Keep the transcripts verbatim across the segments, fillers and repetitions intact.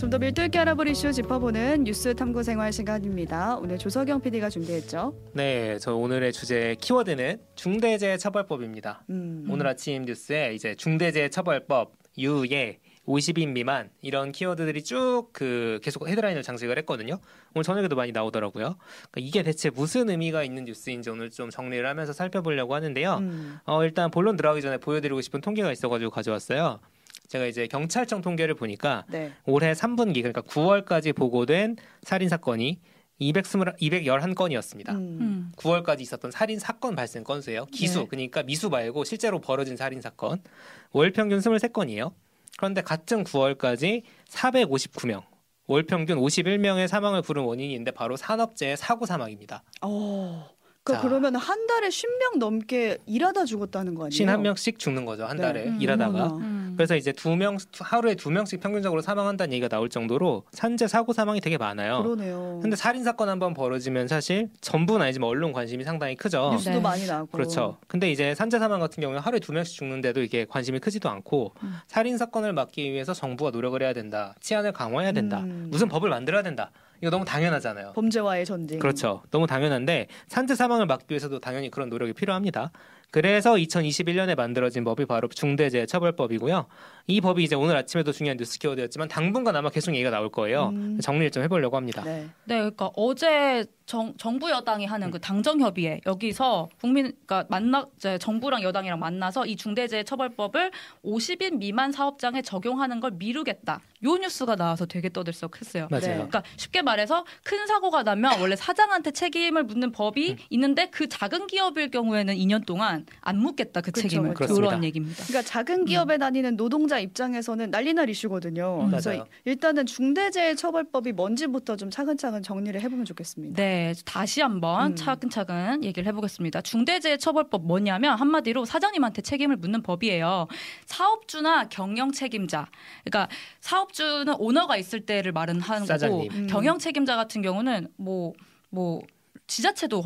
좀 더 밀도 있게 알아볼 이슈 짚어보는 뉴스 탐구생활 시간입니다. 오늘 조석영 피디가 준비했죠? 네, 저 오늘의 주제 키워드는 중대재해처벌법입니다. 음. 오늘 아침 뉴스에 이제 중대재해처벌법, 유예, 오십 인 미만 이런 키워드들이 쭉 그 계속 헤드라인을 장식을 했거든요. 오늘 저녁에도 많이 나오더라고요. 그러니까 이게 대체 무슨 의미가 있는 뉴스인지 오늘 좀 정리를 하면서 살펴보려고 하는데요. 음. 어, 일단 본론 들어가기 전에 보여드리고 싶은 통계가 있어가지고 가져왔어요. 제가 이제 경찰청 통계를 보니까 네. 올해 삼 분기 그러니까 구월까지 보고된 살인 사건이 이백십일 건이었습니다. 음. 구월까지 있었던 살인 사건 발생 건수예요. 기수 네. 그러니까 미수 말고 실제로 벌어진 살인 사건 월 평균 이십일 건이에요. 그런데 같은 구월까지 사백오십구 명, 월 평균 오십일 명의 사망을 부른 원인인데 바로 산업재해 사고 사망입니다. 오, 그러니까 그러면 한 달에 쉰 명 넘게 일하다 죽었다는 거 아니에요? 쉰 한 명씩 죽는 거죠. 한 네. 달에 음, 일하다가. 음. 그래서 이제 두 명, 하루에 두 명씩 평균적으로 사망한다는 얘기가 나올 정도로 산재 사고 사망이 되게 많아요. 그러네요. 근데 살인사건 한번 벌어지면 사실 전부는 아니지만 언론 관심이 상당히 크죠. 뉴스도 네. 많이 나고. 그렇죠. 근데 이제 산재 사망 같은 경우는 하루에 두 명씩 죽는데도 이게 관심이 크지도 않고 음. 살인사건을 막기 위해서 정부가 노력을 해야 된다. 치안을 강화해야 된다. 음. 무슨 법을 만들어야 된다. 이거 너무 당연하잖아요. 범죄와의 전쟁. 그렇죠. 너무 당연한데 산재 사망을 막기 위해서도 당연히 그런 노력이 필요합니다. 그래서 이천이십일 년에 만들어진 법이 바로 중대재해처벌법이고요. 이 법이 이제 오늘 아침에도 중요한 뉴스 키워드였지만 당분간 아마 계속 얘기가 나올 거예요. 음. 정리를 좀 해보려고 합니다. 네, 네 그러니까 어제 정, 정부 여당이 하는 음. 그 당정협의회 여기서 국민 그러니까 만나 이제 정부랑 여당이랑 만나서 이 중대재해처벌법을 오십 인 미만 사업장에 적용하는 걸 미루겠다. 요 뉴스가 나와서 되게 떠들썩했어요. 맞아요. 네. 그러니까 쉽게 말해서 큰 사고가 나면 원래 사장한테 책임을 묻는 법이 음. 있는데 그 작은 기업일 경우에는 이 년 동안 안 묻겠다 그 그렇죠, 책임을 그런 얘기입니다. 그러니까 작은 기업에 음. 다니는 노동자 입장에서는 난리날 이슈거든요. 음, 그래서 맞아요. 일단은 중대재해처벌법이 뭔지부터 좀 차근차근 정리를 해보면 좋겠습니다. 네, 다시 한번 음. 차근차근 얘기를 해보겠습니다. 중대재해처벌법 뭐냐면 한마디로 사장님한테 책임을 묻는 법이에요. 사업주나 경영 책임자, 그러니까 사업주는 오너가 있을 때를 말은 하는 사장님. 거고 음. 경영 책임자 같은 경우는 뭐 뭐. 지자체도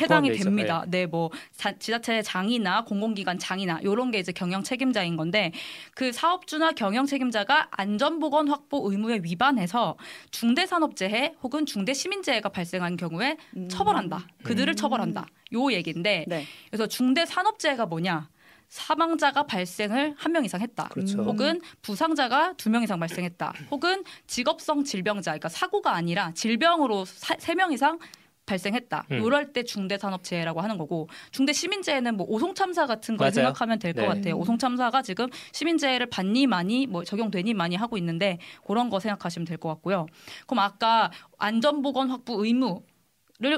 해당이 됩니다. 네, 뭐 지자체 장이나 공공기관 장이나 이런 게 이제 경영 책임자인 건데 그 사업주나 경영 책임자가 안전보건 확보 의무에 위반해서 중대산업재해 혹은 중대시민재해가 발생한 경우에 음. 처벌한다. 그들을 음. 처벌한다. 요 얘기인데 네. 그래서 중대산업재해가 뭐냐? 사망자가 발생을 한 명 이상 했다. 그렇죠. 혹은 부상자가 두 명 이상 발생했다. 혹은 직업성 질병자, 그러니까 사고가 아니라 질병으로 세 명 이상 발생했다. 음. 이럴 때 중대산업재해라고 하는 거고 중대시민재해는 뭐 오송참사 같은 걸 맞아요. 생각하면 될 것 네. 같아요. 오송참사가 지금 시민재해를 받니 많이 뭐 적용되니 많이 하고 있는데 그런 거 생각하시면 될 것 같고요. 그럼 아까 안전보건 확보 의무를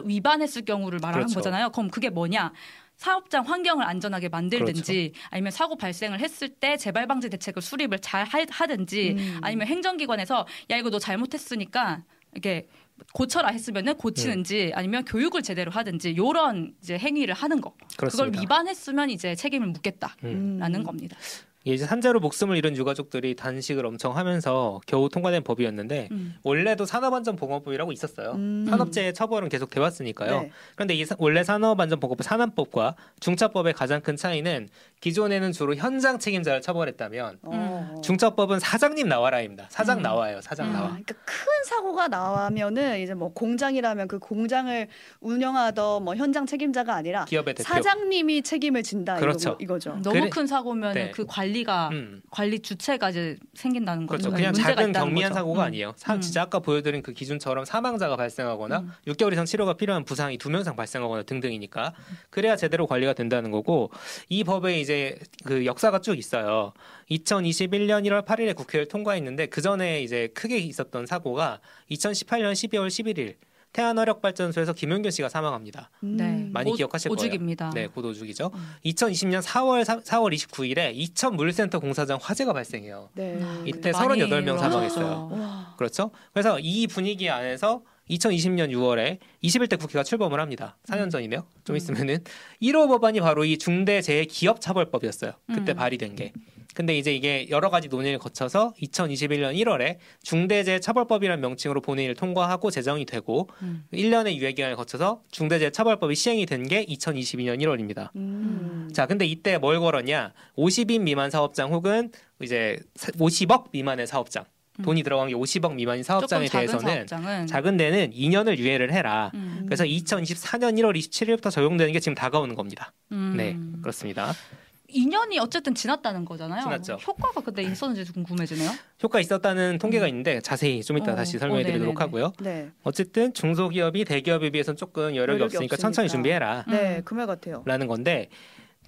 위반했을 경우를 말하는 그렇죠. 거잖아요. 그럼 그게 뭐냐? 사업장 환경을 안전하게 만들든지 그렇죠. 아니면 사고 발생을 했을 때 재발방지 대책을 수립을 잘 하든지 음. 아니면 행정기관에서 야 이거 너 잘못했으니까 이렇게 고쳐라 했으면은 고치는지 아니면 교육을 제대로 하든지 요런 이제 행위를 하는 거 그렇습니다. 그걸 위반했으면 이제 책임을 묻겠다라는 음. 겁니다. 이제 산재로 목숨을 잃은 유가족들이 단식을 엄청 하면서 겨우 통과된 법이었는데 음. 원래도 산업안전보건법이라고 있었어요. 음. 산업재해 처벌은 계속 되왔으니까요. 네. 그런데 이 원래 산업안전보건법 산안법과 중차법의 가장 큰 차이는 기존에는 주로 현장 책임자를 처벌했다면 음. 중차법은 사장님 나와라입니다. 사장 음. 나와요. 사장 음. 나와. 그러니까 큰 사고가 나면은 이제 뭐 공장이라면 그 공장을 운영하던 뭐 현장 책임자가 아니라 기업의 대표. 사장님이 책임을 진다 그렇죠. 이거죠. 너무 그래, 큰 사고면 네. 그 관리 관리가 음. 관리 주체가 이제 생긴다는 거죠. 그렇죠. 그냥 작은 경미한 거죠. 사고가 음. 아니에요. 사, 음. 진짜 아까 보여드린 그 기준처럼 사망자가 발생하거나 음. 육 개월 이상 치료가 필요한 부상이 두 명 이상 발생하거나 등등이니까 그래야 제대로 관리가 된다는 거고 이 법에 이제 그 역사가 쭉 있어요. 이천이십일 년 일월 팔일에 국회를 통과했는데 그 전에 이제 크게 있었던 사고가 이천십팔 년 십이월 십일일. 태안화력발전소에서 김용균 씨가 사망합니다. 네. 많이 오, 기억하실 오죽입니다. 거예요. 네, 곧 오죽이죠. 음. 이천이십 년 사월 이십구일에 이천물류센터 공사장 화재가 발생해요. 네. 이때 서른여덟 명 사망했어요. 와. 그렇죠? 그래서 이 분위기 안에서 이천이십 년 유월에 이십일 대 국회가 출범을 합니다. 사 년 전이네요. 좀 음. 있으면은 일 호 법안이 바로 이 중대재해기업처벌법이었어요. 그때 음. 발의된 게. 근데 이제 이게 여러 가지 논의를 거쳐서 이천이십일 년 일월에 중대재해처벌법이라는 명칭으로 본회의를 통과하고 제정이 되고 음. 일 년의 유예기간을 거쳐서 중대재해처벌법이 시행이 된 게 이천이십이 년 일월입니다. 음. 자, 근데 이때 뭘 걸었냐? 오십 인 미만 사업장 혹은 이제 오십억 미만의 사업장 돈이 들어간 게 오십억 미만인 사업장에 작은 대해서는 사업장은. 작은 데는 이 년을 유예를 해라. 음. 그래서 이천이십사년 일월 이십칠일부터 적용되는 게 지금 다가오는 겁니다. 음. 네, 그렇습니다. 이 년이 어쨌든 지났다는 거잖아요. 지났죠. 효과가 그때 있었는지 궁금해지네요. 효과 있었다는 통계가 음. 있는데 자세히 좀 이따 어, 다시 설명해드리도록 어, 하고요. 네. 어쨌든 중소기업이 대기업에 비해서는 조금 여력이, 여력이 없으니까, 없으니까 천천히 준비해라. 네, 금액 같아요. 라는 건데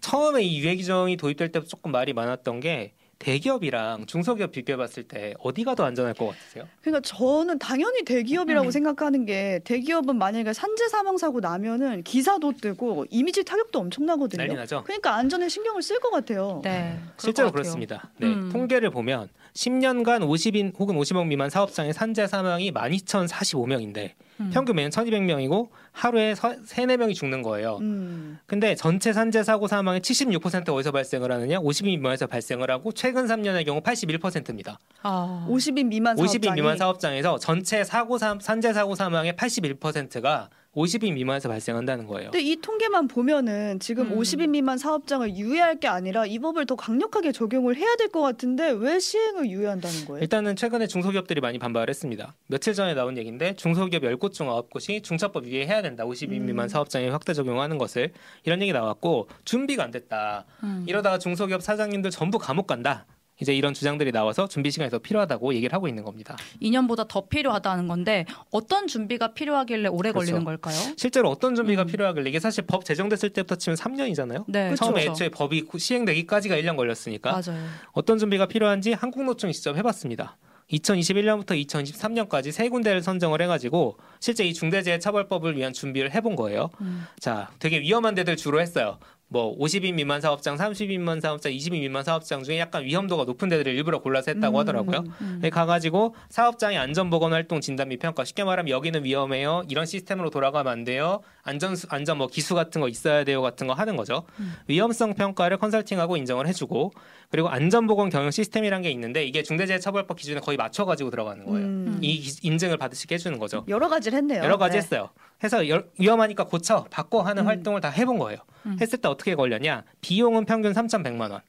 처음에 이 유예 규정이 도입될 때부터 조금 말이 많았던 게 대기업이랑 중소기업 비교해봤을 때 어디가 더 안전할 것 같으세요? 그러니까 저는 당연히 대기업이라고 음. 생각하는 게 대기업은 만약에 산재 사망 사고 나면은 기사도 뜨고 이미지 타격도 엄청나거든요. 난리 나죠. 그러니까 안전에 신경을 쓸 것 같아요. 네, 실제로 같아요. 그렇습니다. 네, 음. 통계를 보면 십 년간 오십인 혹은 오십억 미만 사업장의 산재 사망이 만 이천사십오명인데 음. 평균 매년 천이백명이고 하루에 서너 명이 죽는 거예요. 음. 근데 전체 산재 사고 사망의 칠십육 퍼센트가 어디서 발생을 하느냐? 오십인 미만에서 발생을 하고 최근 삼 년의 경우 팔십일 퍼센트입니다. 아. 오십인 미만 사업장이 오십인 미만 사업장에서 전체 사고 사, 산재 사고 사망의 팔십일 퍼센트가 오십인 미만에서 발생한다는 거예요. 근데 이 통계만 보면은 지금 음. 오십인 미만 사업장을 유예할 게 아니라 이 법을 더 강력하게 적용을 해야 될 것 같은데 왜 시행을 유예한다는 거예요? 일단은 최근에 중소기업들이 많이 반발을 했습니다. 며칠 전에 나온 얘기인데 중소기업 열 곳 중 아홉 곳이 중차법 유예해야 된다. 오십인 음. 미만 사업장에 확대 적용하는 것을, 이런 얘기 나왔고 준비가 안 됐다. 음. 이러다가 중소기업 사장님들 전부 감옥 간다. 이제 이런 주장들이 나와서 준비 시간이 더 필요하다고 얘기를 하고 있는 겁니다. 이 년보다 더 필요하다는 건데 어떤 준비가 필요하길래 오래 그렇죠. 걸리는 걸까요? 실제로 어떤 준비가 음. 필요하길래, 이게 사실 법 제정됐을 때부터 치면 삼 년이잖아요. 네. 그렇죠. 처음에 애초에 법이 시행되기까지가 일 년 걸렸으니까. 맞아요. 어떤 준비가 필요한지 한국노총이 직접 해봤습니다. 이천이십일년부터 이천이십삼년까지 세 군데를 선정을 해가지고 실제 이 중대재해처벌법을 위한 준비를 해본 거예요. 음. 자, 되게 위험한 데들 주로 했어요. 뭐 오십인 미만 사업장, 삼십인 미만 사업장, 이십인 미만 사업장 중에 약간 위험도가 높은 데들을 일부러 골라서 했다고 하더라고요. 음, 음. 가가지고 사업장의 안전보건활동 진단 및 평가, 쉽게 말하면 여기는 위험해요, 이런 시스템으로 돌아가면 안 돼요, 안전 안전 뭐 기수 같은 거 있어야 돼요 같은 거 하는 거죠. 음. 위험성 평가를 컨설팅하고 인정을 해주고, 그리고 안전보건 경영 시스템이란 게 있는데 이게 중대재해처벌법 기준에 거의 맞춰가지고 들어가는 거예요. 음. 이 인증을 받으시게 해주는 거죠. 여러 가지를 했네요. 여러 가지 네. 했어요. 해서 여, 위험하니까 고쳐, 바꿔 하는 음. 활동을 다 해본 거예요. 음. 했을 때 어떻게 걸렸냐? 비용은 평균 삼천백만 원.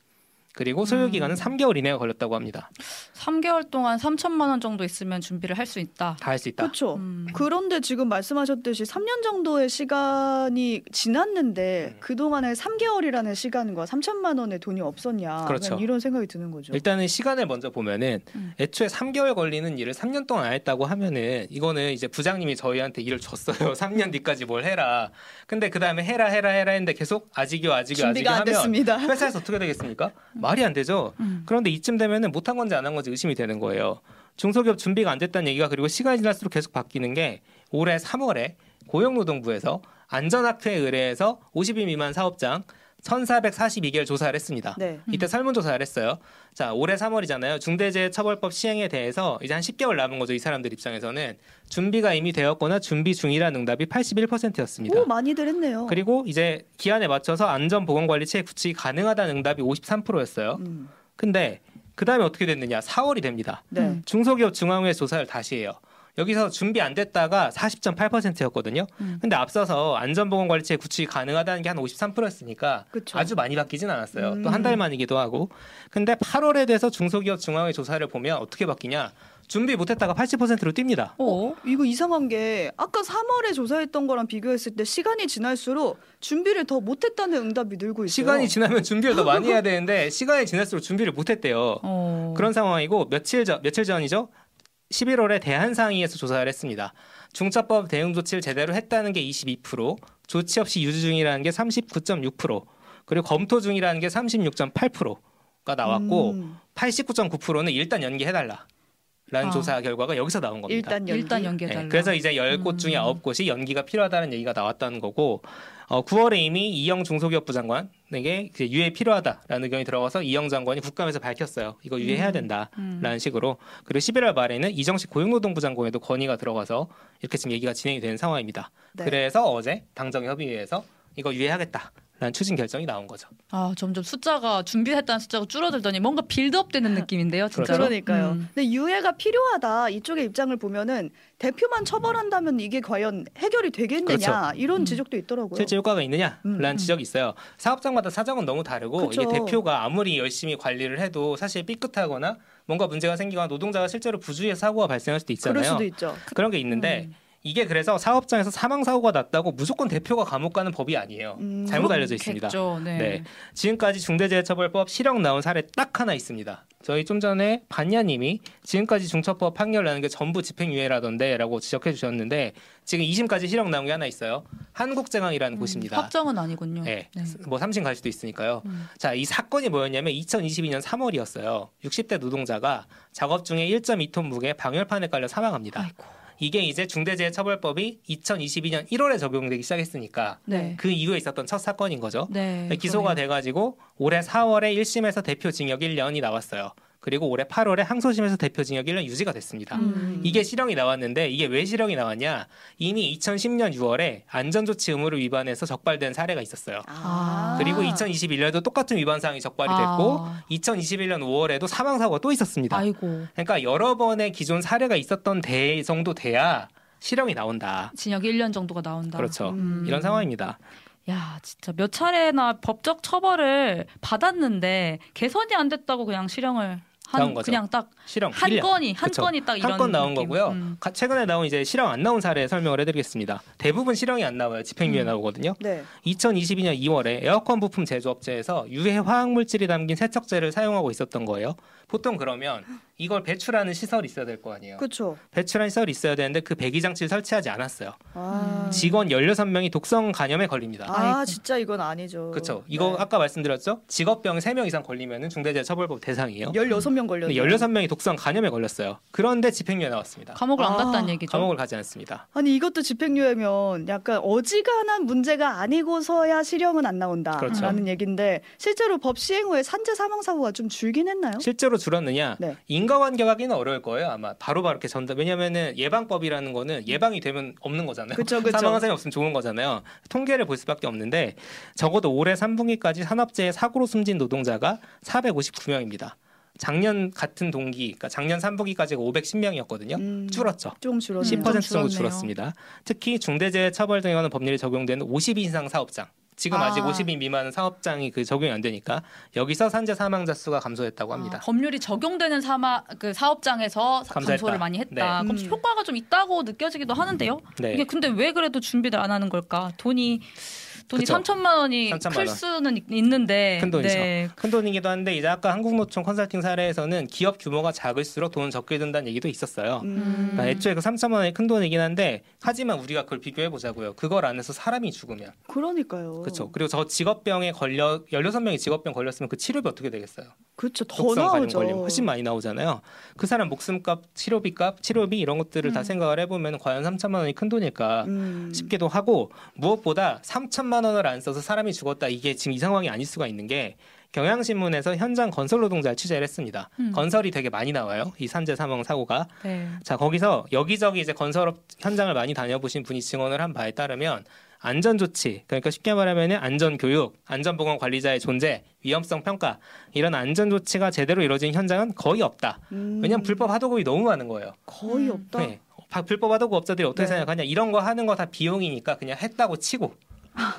그리고 소요기간은 음. 삼 개월 이내가 걸렸다고 합니다. 삼 개월 동안 삼천만 원 정도 있으면 준비를 할 수 있다. 다 할 수 있다. 그렇죠. 음. 그런데 지금 말씀하셨듯이 삼 년 정도의 시간이 지났는데 음. 그동안에 삼 개월이라는 시간과 삼천만 원의 돈이 없었냐. 그렇죠. 이런 생각이 드는 거죠. 일단은 시간을 먼저 보면은 음. 애초에 삼 개월 걸리는 일을 삼 년 동안 안 했다고 하면은 이거는 이제 부장님이 저희한테 일을 줬어요. 삼 년 뒤까지 뭘 해라. 근데 그다음에 해라 해라 해라 했는데 계속 아직이요 아직이요 아직이요 하면 됐습니다. 회사에서 어떻게 되겠습니까? 말이 안 되죠. 음. 그런데 이쯤 되면은 못한 건지 안 한 건지 의심이 되는 거예요. 중소기업 준비가 안 됐다는 얘기가, 그리고 시간이 지날수록 계속 바뀌는 게, 올해 삼월에 고용노동부에서 안전학회에 의뢰해서 오십인 미만 사업장 천사백사십이개를 조사를 했습니다. 네. 음. 이때 설문조사를 했어요. 자, 올해 삼월이잖아요. 중대재해처벌법 시행에 대해서 이제 한 십 개월 남은 거죠. 이 사람들 입장에서는 준비가 이미 되었거나 준비 중이라는 응답이 팔십일 퍼센트였습니다. 오, 많이들 했네요. 그리고 이제 기한에 맞춰서 안전보건관리체계 구축이 가능하다는 응답이 오십삼 퍼센트였어요. 음. 근데 그다음에 어떻게 됐느냐? 사월이 됩니다. 네. 중소기업 중앙회 조사를 다시 해요. 여기서 준비 안 됐다가 사십 점 팔 퍼센트였거든요. 음. 근데 앞서서 안전보건관리체계 구축이 가능하다는 게 한 오십삼 퍼센트였으니까 그쵸. 아주 많이 바뀌진 않았어요. 음. 또 한 달 만이기도 하고. 근데 팔월에 대해서 중소기업 중앙회 조사를 보면 어떻게 바뀌냐. 준비 못했다가 팔십 퍼센트로 뜁니다. 어, 이거 이상한 게 아까 삼월에 조사했던 거랑 비교했을 때 시간이 지날수록 준비를 더 못했다는 응답이 늘고 있어요. 시간이 지나면 준비를 더 많이 해야 되는데 시간이 지날수록 준비를 못했대요. 어. 그런 상황이고 며칠 전, 며칠 전이죠. 십일월에 대한상의에서 조사를 했습니다. 중차법 대응 조치를 제대로 했다는 게 이십이 퍼센트, 조치 없이 유지 중이라는 게 삼십구 점 육 퍼센트, 그리고 검토 중이라는 게 삼십육 점 팔 퍼센트가 나왔고 음. 팔십구 점 구 퍼센트는 일단 연기해달라. 라는 아. 조사 결과가 여기서 나온 겁니다. 일단, 연기? 일단 연기해달라. 네, 그래서 이제 열 곳 중에 아홉 곳이 연기가 필요하다는 얘기가 나왔다는 거고, 어, 구월에 이미 이영 중소기업부 장관에게 유예 필요하다라는 의견이 들어가서 이영 장관이 국감에서 밝혔어요. 이거 유예해야 된다라는 음. 음. 식으로. 그리고 십일월 말에는 이정식 고용노동부 장관에도 건의가 들어가서 이렇게 지금 얘기가 진행이 되는 상황입니다. 네. 그래서 어제 당정협의회에서 이거 유예하겠다. 난 추진 결정이 나온 거죠. 아, 점점 숫자가 준비했다는 숫자가 줄어들더니 뭔가 빌드업 되는 느낌인데요, 진짜. 그러니까요. 음. 근데 유예가 필요하다 이쪽의 입장을 보면은 대표만 처벌한다면 이게 과연 해결이 되겠느냐 그렇죠. 이런 지적도 있더라고요. 실제 효과가 있느냐라는 음. 지적이 있어요. 사업장마다 사정은 너무 다르고 그렇죠. 이게 대표가 아무리 열심히 관리를 해도 사실 삐끗하거나 뭔가 문제가 생기거나 노동자가 실제로 부주의해서 사고가 발생할 수도 있잖아요. 그럴 수도 있죠. 그런 게 있는데 음. 이게 그래서 사업장에서 사망사고가 났다고 무조건 대표가 감옥 가는 법이 아니에요. 음, 잘못 알려져 있습니다. 네. 네. 지금까지 중대재해처벌법 실형 나온 사례 딱 하나 있습니다. 저희 좀 전에 반야님이 지금까지 중처법 판결 나는 게 전부 집행유예라던데 라고 지적해 주셨는데 지금 이심까지 실형 나온 게 하나 있어요. 한국제강이라는 음, 곳입니다. 확정은 아니군요. 네. 네. 뭐 삼심 갈 수도 있으니까요. 음. 자, 이 사건이 뭐였냐면 이천이십이년 삼월이었어요. 육십 대 노동자가 작업 중에 일점이톤 무게 방열판에 깔려 사망합니다. 아이고. 이게 이제 중대재해처벌법이 이천이십이년 일월에 적용되기 시작했으니까 네. 그 이후에 있었던 첫 사건인 거죠. 네, 기소가 그래요. 돼가지고 올해 사월에 일심에서 대표징역 일년이 나왔어요. 그리고 올해 팔월에 항소심에서 대표징역 일년 유지가 됐습니다. 음. 이게 실형이 나왔는데 이게 왜 실형이 나왔냐. 이미 이천십년 유월에 안전조치 의무를 위반해서 적발된 사례가 있었어요. 아. 그리고 이천이십일년에도 똑같은 위반 사항이 적발이 됐고 아. 이천이십일년 오월에도 사망사고가 또 있었습니다. 아이고. 그러니까 여러 번의 기존 사례가 있었던 대 정도 돼야 실형이 나온다. 징역 일년 정도가 나온다. 그렇죠. 음. 이런 상황입니다. 야, 진짜 몇 차례나 법적 처벌을 받았는데 개선이 안 됐다고 그냥 실형을 한 거죠. 그냥 딱 실형 한 건이 한 그쵸. 건이 딱 이런 한 건 나온 느낌. 거고요. 음. 가, 최근에 나온 이제 실형 안 나온 사례 설명을 해드리겠습니다. 대부분 실형이 안 나와요. 집행유예 음. 나오거든요. 네. 이천이십이년 이월에 에어컨 부품 제조업체에서 유해 화학 물질이 담긴 세척제를 사용하고 있었던 거예요. 보통 그러면 이걸 배출하는 시설이 있어야 될 거 아니에요. 그렇죠. 배출하는 시설이 있어야 되는데 그 배기 장치를 설치하지 않았어요. 아. 직원 열여섯명이 독성 간염에 걸립니다. 아, 진짜 이건 아니죠. 그렇죠. 이거 네. 아까 말씀드렸죠. 직업병 세명 이상 걸리면 중대재해처벌법 대상이에요. 열여섯명 걸렸어요. 열여섯명이 독성 간염에 걸렸어요. 그런데 집행유예 나왔습니다. 감옥을 아. 안 갔다는 얘기죠. 감옥을 가지 않습니다. 아니, 이것도 집행유예면 약간 어지간한 문제가 아니고서야 실형은 안 나온다라는 그렇죠. 얘기인데 실제로 법 시행 후에 산재 사망 사고가 좀 줄긴 했나요? 실제로 줄었느냐? 네. 인과관계 확인은 어려울 거예요. 아마 바로바로 이렇게 전달. 왜냐하면은 예방법이라는 거는 예방이 되면 없는 거잖아요. 그쵸, 그쵸. 사망한 사람이 없으면 좋은 거잖아요. 통계를 볼 수밖에 없는데 적어도 올해 삼분기까지 산업재해 사고로 숨진 노동자가 사백오십구명입니다. 작년 같은 동기, 그러니까 작년 삼분기까지가 오백십명이었거든요. 음, 줄었죠. 좀 줄었네요. 십 퍼센트 정도 줄었습니다. 특히 중대재해처벌 등에 관한 법률이 적용되는 오십인 이상 사업장. 지금 아. 아직 오십인 미만은 사업장이 그 적용이 안 되니까 여기서 산재 사망자 수가 감소했다고 합니다. 아, 법률이 적용되는 사마, 그 사업장에서 감소했다. 감소를 많이 했다. 네. 그럼 음. 효과가 좀 있다고 느껴지기도 하는데요. 네. 이게 근데 왜 그래도 준비를 안 하는 걸까? 돈이 돈이 그쵸. 삼천만 원이 클 수는 있는데 큰 돈이죠. 네. 큰 돈이기도 한데 이제 아까 한국노총 컨설팅 사례에서는 기업 규모가 작을수록 돈은 적게 든다는 얘기도 있었어요. 음. 그러니까 애초에 그 삼천만 원이 큰 돈이긴 한데 하지만 우리가 그걸 비교해 보자고요. 그걸 안 해서 사람이 죽으면 그러니까요. 그렇죠. 그리고 저 직업병에 걸려 열여섯 명이 직업병 걸렸으면 그 치료비 어떻게 되겠어요? 그렇죠. 더 나오죠. 걸리면 훨씬 많이 나오잖아요. 그 사람 목숨값, 치료비값, 치료비 이런 것들을 음. 다 생각을 해보면 과연 삼천만 원이 큰 돈일까 음. 싶기도 하고 무엇보다 삼천만 원을 안 써서 사람이 죽었다. 이게 지금 이 상황이 아닐 수가 있는 게 경향신문에서 현장 건설 노동자를 취재를 했습니다. 음. 건설이 되게 많이 나와요. 이 산재 사망 사고가. 네. 자, 거기서 여기저기 이제 건설업 현장을 많이 다녀보신 분이 증언을 한 바에 따르면 안전조치, 그러니까 쉽게 말하면 안전교육, 안전보건관리자의 존재, 위험성 평가 이런 안전조치가 제대로 이루어진 현장은 거의 없다. 음. 왜냐하면 불법 하도급이 너무 많은 거예요. 거의 없다? 네. 불법 하도급업자들이 어떻게 네. 생각하냐. 이런 거 하는 거 다 비용이니까 그냥 했다고 치고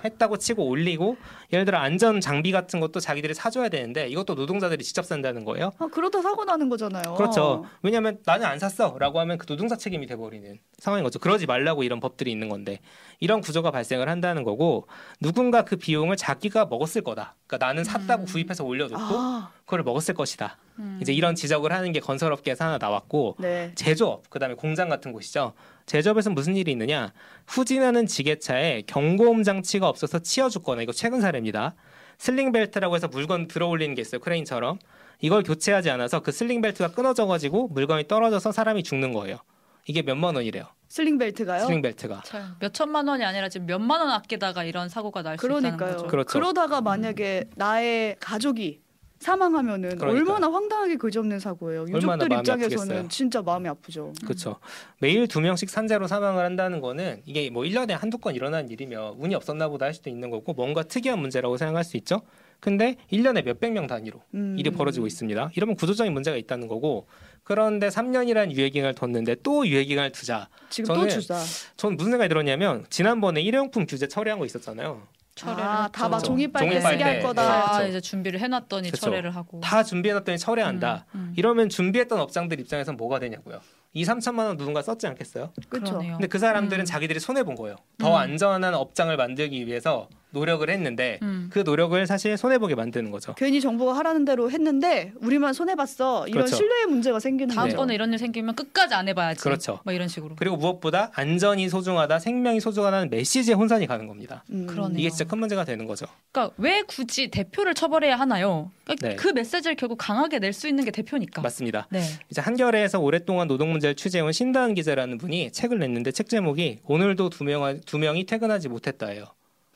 했다고 치고 올리고 예를 들어 안전 장비 같은 것도 자기들이 사줘야 되는데 이것도 노동자들이 직접 산다는 거예요. 아, 그러다 사고 나는 거잖아요. 그렇죠. 왜냐하면 나는 안 샀어 라고 하면 그 노동자 책임이 돼버리는 상황인 거죠. 그러지 말라고 이런 법들이 있는 건데 이런 구조가 발생을 한다는 거고 누군가 그 비용을 자기가 먹었을 거다. 그러니까 나는 샀다고 음. 구입해서 올려놓고 아. 그걸 먹었을 것이다. 음. 이제 이런 지적을 하는 게 건설업계에서 하나 나왔고 네. 제조업, 그다음에 공장 같은 곳이죠. 제조업에서는 무슨 일이 있느냐. 후진하는 지게차에 경고음 장치가 없어서 치여죽거나 이거 최근 사례입니다. 슬링벨트라고 해서 물건 들어올리는 게 있어요. 크레인처럼. 이걸 교체하지 않아서 그 슬링벨트가 끊어져가지고 물건이 떨어져서 사람이 죽는 거예요. 이게 몇만 원이래요. 슬링벨트가요? 슬링벨트가. 참, 몇 천만 원이 아니라 지금 몇만 원 아끼다가 이런 사고가 날 수 있다는 거죠. 그렇죠. 그러다가 만약에 나의 가족이 사망하면은 그러니까요. 얼마나 황당하게 그지없는 사고예요. 유족들 입장에서는 아프겠어요. 진짜 마음이 아프죠. 그렇죠. 매일 두 명씩 산재로 사망을 한다는 거는 이게 뭐 일년에 한두 건 일어난 일이며 운이 없었나 보다 할 수도 있는 거고 뭔가 특이한 문제라고 생각할 수 있죠. 근데 일년에 몇백 명 단위로 음. 일이 벌어지고 있습니다. 이러면 구조적인 문제가 있다는 거고 그런데 삼년이라는 유예기간을 뒀는데 또 유예기간을 두자. 지금 저는, 또 주자. 저는 무슨 생각이 들었냐면 지난번에 일회용품 규제 처리한 거 있었잖아요. 철회를 아, 다 막 종이 빨대 쓰게 할 거다. 네, 이제 준비를 해놨더니 그쵸. 철회를 하고. 다 준비해놨더니 철회한다. 음, 음. 이러면 준비했던 업장들 입장에선 뭐가 되냐고요. 이삼천만 원 누군가 썼지 않겠어요? 그렇죠. 근데 그 사람들은 음. 자기들이 손해 본 거예요. 더 음. 안전한 업장을 만들기 위해서 노력을 했는데 음. 그 노력을 사실 손해 보게 만드는 거죠. 괜히 정부가 하라는 대로 했는데 우리만 손해 봤어. 이런 그렇죠. 신뢰의 문제가 생기는 거죠. 다음번에 이런 일 생기면 끝까지 안 해봐야지. 그렇죠. 막 이런 식으로. 그리고 무엇보다 안전이 소중하다, 생명이 소중하다는 메시지에 혼선이 가는 겁니다. 음. 그러네요. 이게 진짜 큰 문제가 되는 거죠. 그러니까 왜 굳이 대표를 처벌해야 하나요? 그러니까 네. 그 메시지를 결국 강하게 낼 수 있는 게 대표니까. 맞습니다. 네. 이제 한겨레에서 오랫동안 노동 문제를 취재해온 신다은 기자라는 분이 책을 냈는데 책 제목이 오늘도 두 명 두 명이 퇴근하지 못했다예요.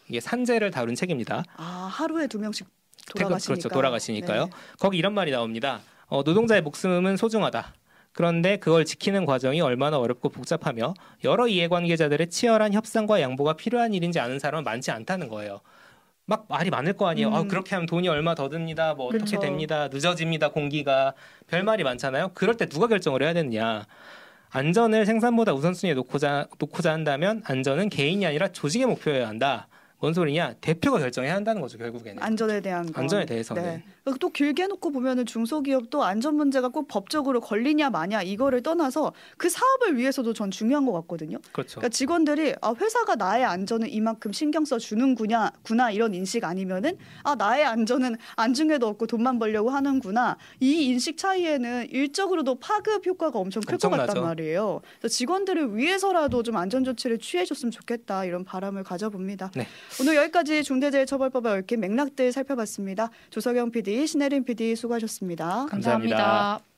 이게 산재를 다룬 책입니다. 아, 하루에 두 명씩 돌아가시니까. 그렇죠. 돌아가시니까요. 네. 거기 이런 말이 나옵니다. 어, 노동자의 목숨은 소중하다. 그런데 그걸 지키는 과정이 얼마나 어렵고 복잡하며 여러 이해관계자들의 치열한 협상과 양보가 필요한 일인지 아는 사람은 많지 않다는 거예요. 막 말이 많을 거 아니에요. 음. 아, 그렇게 하면 돈이 얼마 더 듭니다. 뭐 어떻게 그렇죠. 됩니다. 늦어집니다. 공기가. 별말이 많잖아요. 그럴 때 누가 결정을 해야 되느냐. 안전을 생산보다 우선순위에 놓고자, 놓고자 한다면 안전은 개인이 아니라 조직의 목표여야 한다. 뭔 소리냐? 대표가 결정해야 한다는 거죠, 결국에는. 안전에 대한 거. 안전에 대해서는. 네. 또 길게 놓고 보면은 중소기업도 안전 문제가 꼭 법적으로 걸리냐 마냐 이거를 떠나서 그 사업을 위해서도 전 중요한 것 같거든요. 그렇죠. 그러니까 직원들이 아, 회사가 나의 안전을 이만큼 신경 써 주는구나 이런 인식 아니면은 아, 나의 안전은 안중에도 없고 돈만 벌려고 하는구나 이 인식 차이에는 일적으로도 파급 효과가 엄청 클 것 같단 말이에요. 그래서 직원들을 위해서라도 좀 안전 조치를 취해줬으면 좋겠다 이런 바람을 가져봅니다. 네. 오늘 여기까지 중대재해처벌법에 얽힌 맥락들 살펴봤습니다. 조석영 피디, 신혜림 피디 수고하셨습니다. 감사합니다. 감사합니다.